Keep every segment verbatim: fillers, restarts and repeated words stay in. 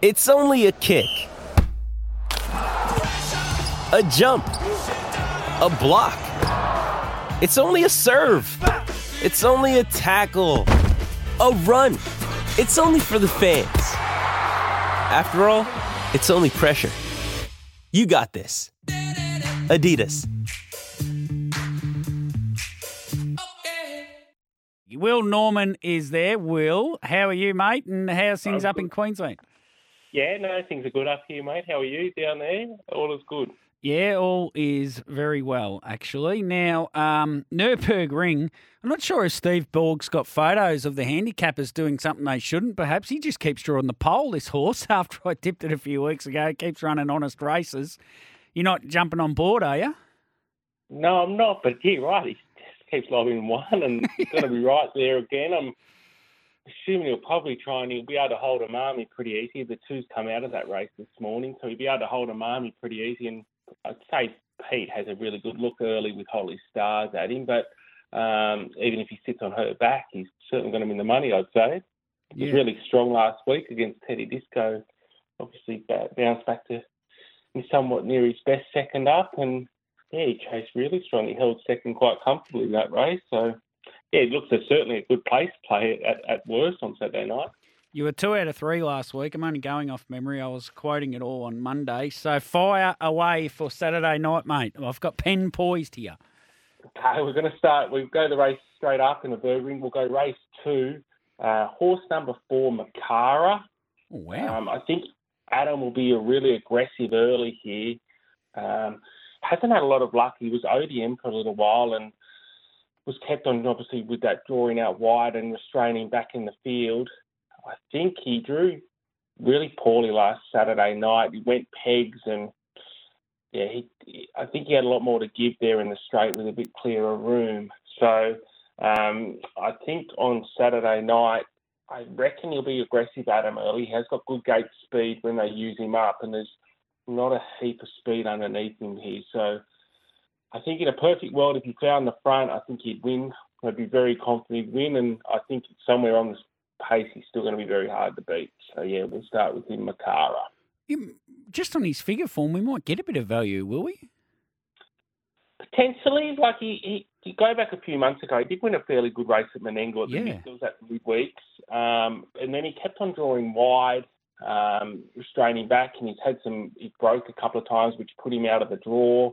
It's only a kick, a jump, a block. It's only a serve. It's only a tackle, a run. It's only for the fans. After all, it's only pressure. You got this. Adidas. Will Norman is there. Will, how are you, mate? And how's things oh, up good. in Queensland? Yeah, no, things are good up here, mate. How are you down there? All is good. Yeah, all is very well, actually. Now, um, Nurburg Ring, I'm not sure if Steve Borg's got photos of the handicappers doing something they shouldn't, perhaps. He just keeps drawing the pole, this horse, after I tipped it a few weeks ago. He keeps running honest races. You're not jumping on board, are you? No, I'm not, but you're right. He just keeps lobbing one, and he's going to be right there again. I'm assuming he'll probably try and he'll be able to hold Amami pretty easy. The two's come out of that race this morning, so he'll be able to hold Amami pretty easy. And I'd say Pete has a really good look early with Holly Starrs at him, but um, even if he sits on her back, he's certainly going to win the money, I'd say. He yeah. was really strong last week against Teddy Disco. Obviously bounced back to somewhat near his best second up, and yeah, he chased really strong. He held second quite comfortably in that race, so... Yeah, it looks certainly a good place play at, at worst on Saturday night. You were two out of three last week. I'm only going off memory. I was quoting it all on Monday. So fire away for Saturday night, mate. I've got pen poised here. Okay, we're going to start. We'll go the race straight after Nurburg Ring. We'll go race two, uh, horse number four, Macara. Oh, wow. Um, I think Adam will be a really aggressive early here. Um, hasn't had a lot of luck. He was O D M for a little while and was kept on, obviously, with that drawing out wide and restraining back in the field. I think he drew really poorly last Saturday night. He went pegs and, yeah, he, I think he had a lot more to give there in the straight with a bit clearer room. So um, I think on Saturday night, I reckon he'll be aggressive at him early. He has got good gate speed when they use him up, and there's not a heap of speed underneath him here. So I think in a perfect world, if he found the front, I think he'd win. I'd be very confident he'd win, and I think somewhere on this pace, he's still going to be very hard to beat. So, yeah, we'll start with him, Macara. Just on his figure form, we might get a bit of value, will we? Potentially. Like, he, he, he go back a few months ago, he did win a fairly good race at Menangle at the yeah. It was at midweeks. Um, and then he kept on drawing wide, um, restraining back, and he's had some, he broke a couple of times, which put him out of the draw.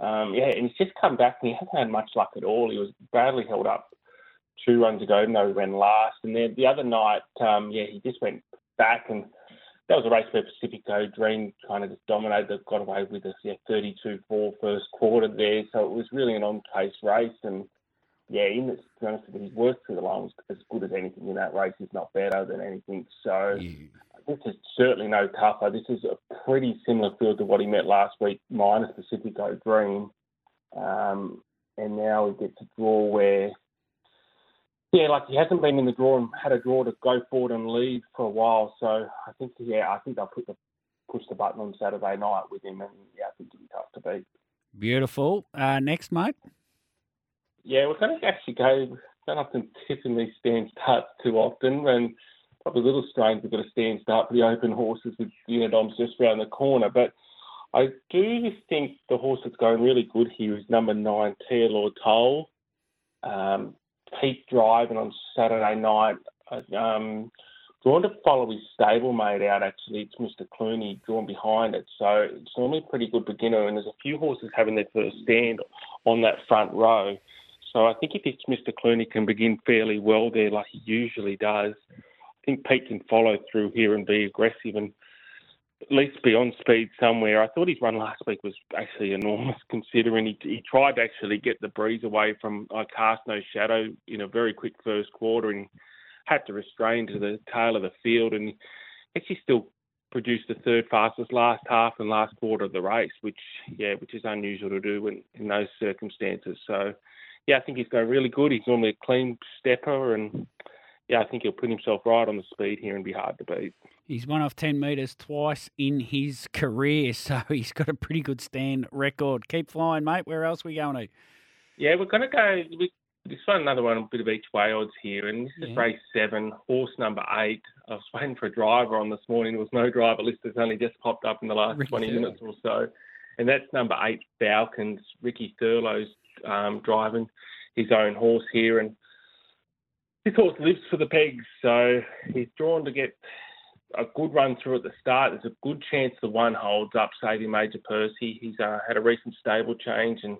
Um, yeah, and he's just come back and he hasn't had much luck at all. He was badly held up two runs ago, even though he ran last. And then the other night, um, yeah, he just went back, and that was a race where Pacifico Dream kind of just dominated. They got away with us, yeah, thirty-two four first quarter there. So it was really an on-pace race. And, yeah, in this, to be honest, his work through the line was as good as anything in that race, if not better than anything. So yeah. This is certainly no tougher. This is a pretty similar field to what he met last week, minus Pacifico Dream. Um, and now we get to draw where, yeah, like he hasn't been in the draw and had a draw to go forward and lead for a while. So I think, yeah, I think they'll put the, push the button on Saturday night with him. And yeah, I think it'll be tough to beat. Beautiful. Uh, next, mate. Yeah, we're going to actually go, don't often tip in these stand starts too often. And probably a little strange we've got to stand start for the open horses with Unidoms just around the corner. But I do think the horse that's going really good here is number nine, T. Lord Toll. Um, peak driving on Saturday night. Um, drawn to follow his stablemate out, actually. It's Mister Clooney drawn behind it. So it's normally a pretty good beginner, and there's a few horses having their first stand on that front row. So I think if it's Mister Clooney can begin fairly well there like he usually does, I think Pete can follow through here and be aggressive and at least be on speed somewhere. I thought his run last week was actually enormous, considering he, he tried to actually get the breeze away from I Cast No Shadow in a very quick first quarter and had to restrain to the tail of the field, and actually still produced the third fastest last half and last quarter of the race, which yeah, which is unusual to do in, in those circumstances. So yeah, I think he's going really good. He's normally a clean stepper, and yeah, I think he'll put himself right on the speed here and be hard to beat. He's won off ten metres twice in his career, so he's got a pretty good stand record. Keep flying, mate. Where else are we going to? Yeah, we're going to go... We Just run another one, a bit of each way odds here. And this yeah. is race seven, horse number eight. I was waiting for a driver on this morning. There was no driver list. It's only just popped up in the last Ricky twenty Thurlow. Minutes or so. And that's number eight, Falcons. Ricky Thurlow's um, driving his own horse here. And this horse lives for the pegs. So he's drawn to get a good run through at the start. There's a good chance the one holds up, saving Major Percy. He's uh, had a recent stable change and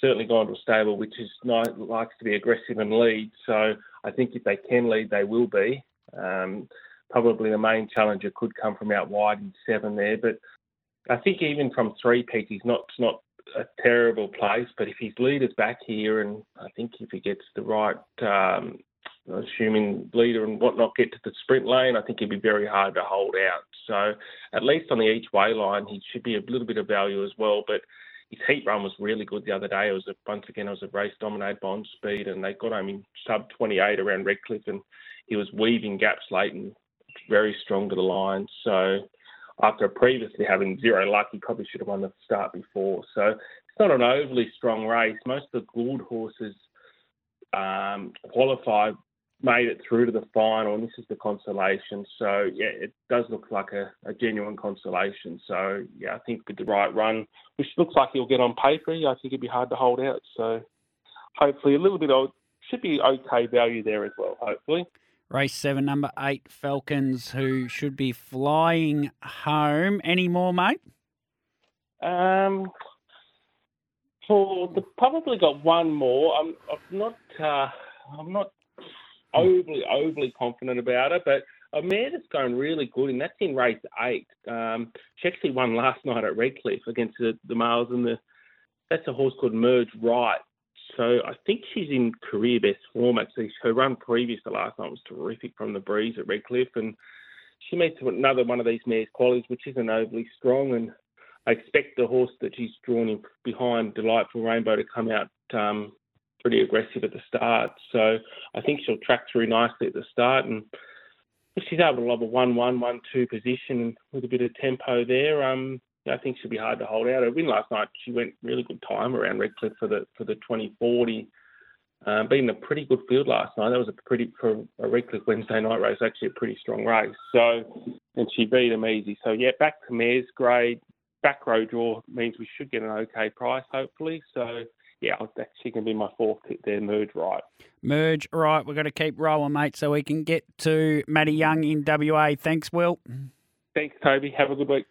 certainly gone to a stable which is not, likes to be aggressive and lead. So I think if they can lead, they will be. Um, probably the main challenger could come from out wide in seven there. But I think even from three peak, he's not not a terrible place. But if his leader's back here, and I think if he gets the right, um, assuming leader and whatnot, get to the sprint lane, I think it'd be very hard to hold out. So at least on the each way line, he should be a little bit of value as well. But his heat run was really good the other day. It was a, once again, it was a race dominated by On Speed, and they got him in sub twenty-eight around Redcliffe, and he was weaving gaps late and very strong to the line. So after previously having zero luck, he probably should have won the start before. So it's not an overly strong race. Most of the good horses um, qualified, made it through to the final, and this is the consolation. So, yeah, it does look like a, a genuine consolation. So, yeah, I think with the right run, which looks like he'll get on paper, I think it'd be hard to hold out. So hopefully a little bit of, should be okay value there as well, hopefully. Race seven, number eight, Falcons, who should be flying home. Any more, mate? Um, for the, probably got one more. I'm, I'm not, uh, I'm not overly, overly confident about it, but a mare that's going really good, and that's in race eight. Um, she actually won last night at Redcliffe against the, the males, and the that's a horse called Merge Right. So I think she's in career best form, actually. Her run previous to last night was terrific from the breeze at Redcliffe, and she meets another one of these mare's qualities, which isn't overly strong, and I expect the horse that she's drawn in behind, Delightful Rainbow, to come out um, pretty aggressive at the start. So I think she'll track through nicely at the start, and if she's able to lob a one one, one two position with a bit of tempo there, um, I think she'll be hard to hold out. Her win last night, she went really good time around Redcliffe for the for the twenty forty. Um, being a pretty good field last night. That was a pretty, for a Redcliffe Wednesday night race, actually a pretty strong race. So, and she beat them easy. So yeah, back to mare's grade, back row draw means we should get an okay price, hopefully. So yeah, that's actually going to be my fourth pick there, Merge Right. Merge Right. We've got to keep rolling, mate, so we can get to Maddie Young in W A. Thanks, Will. Thanks, Toby. Have a good week.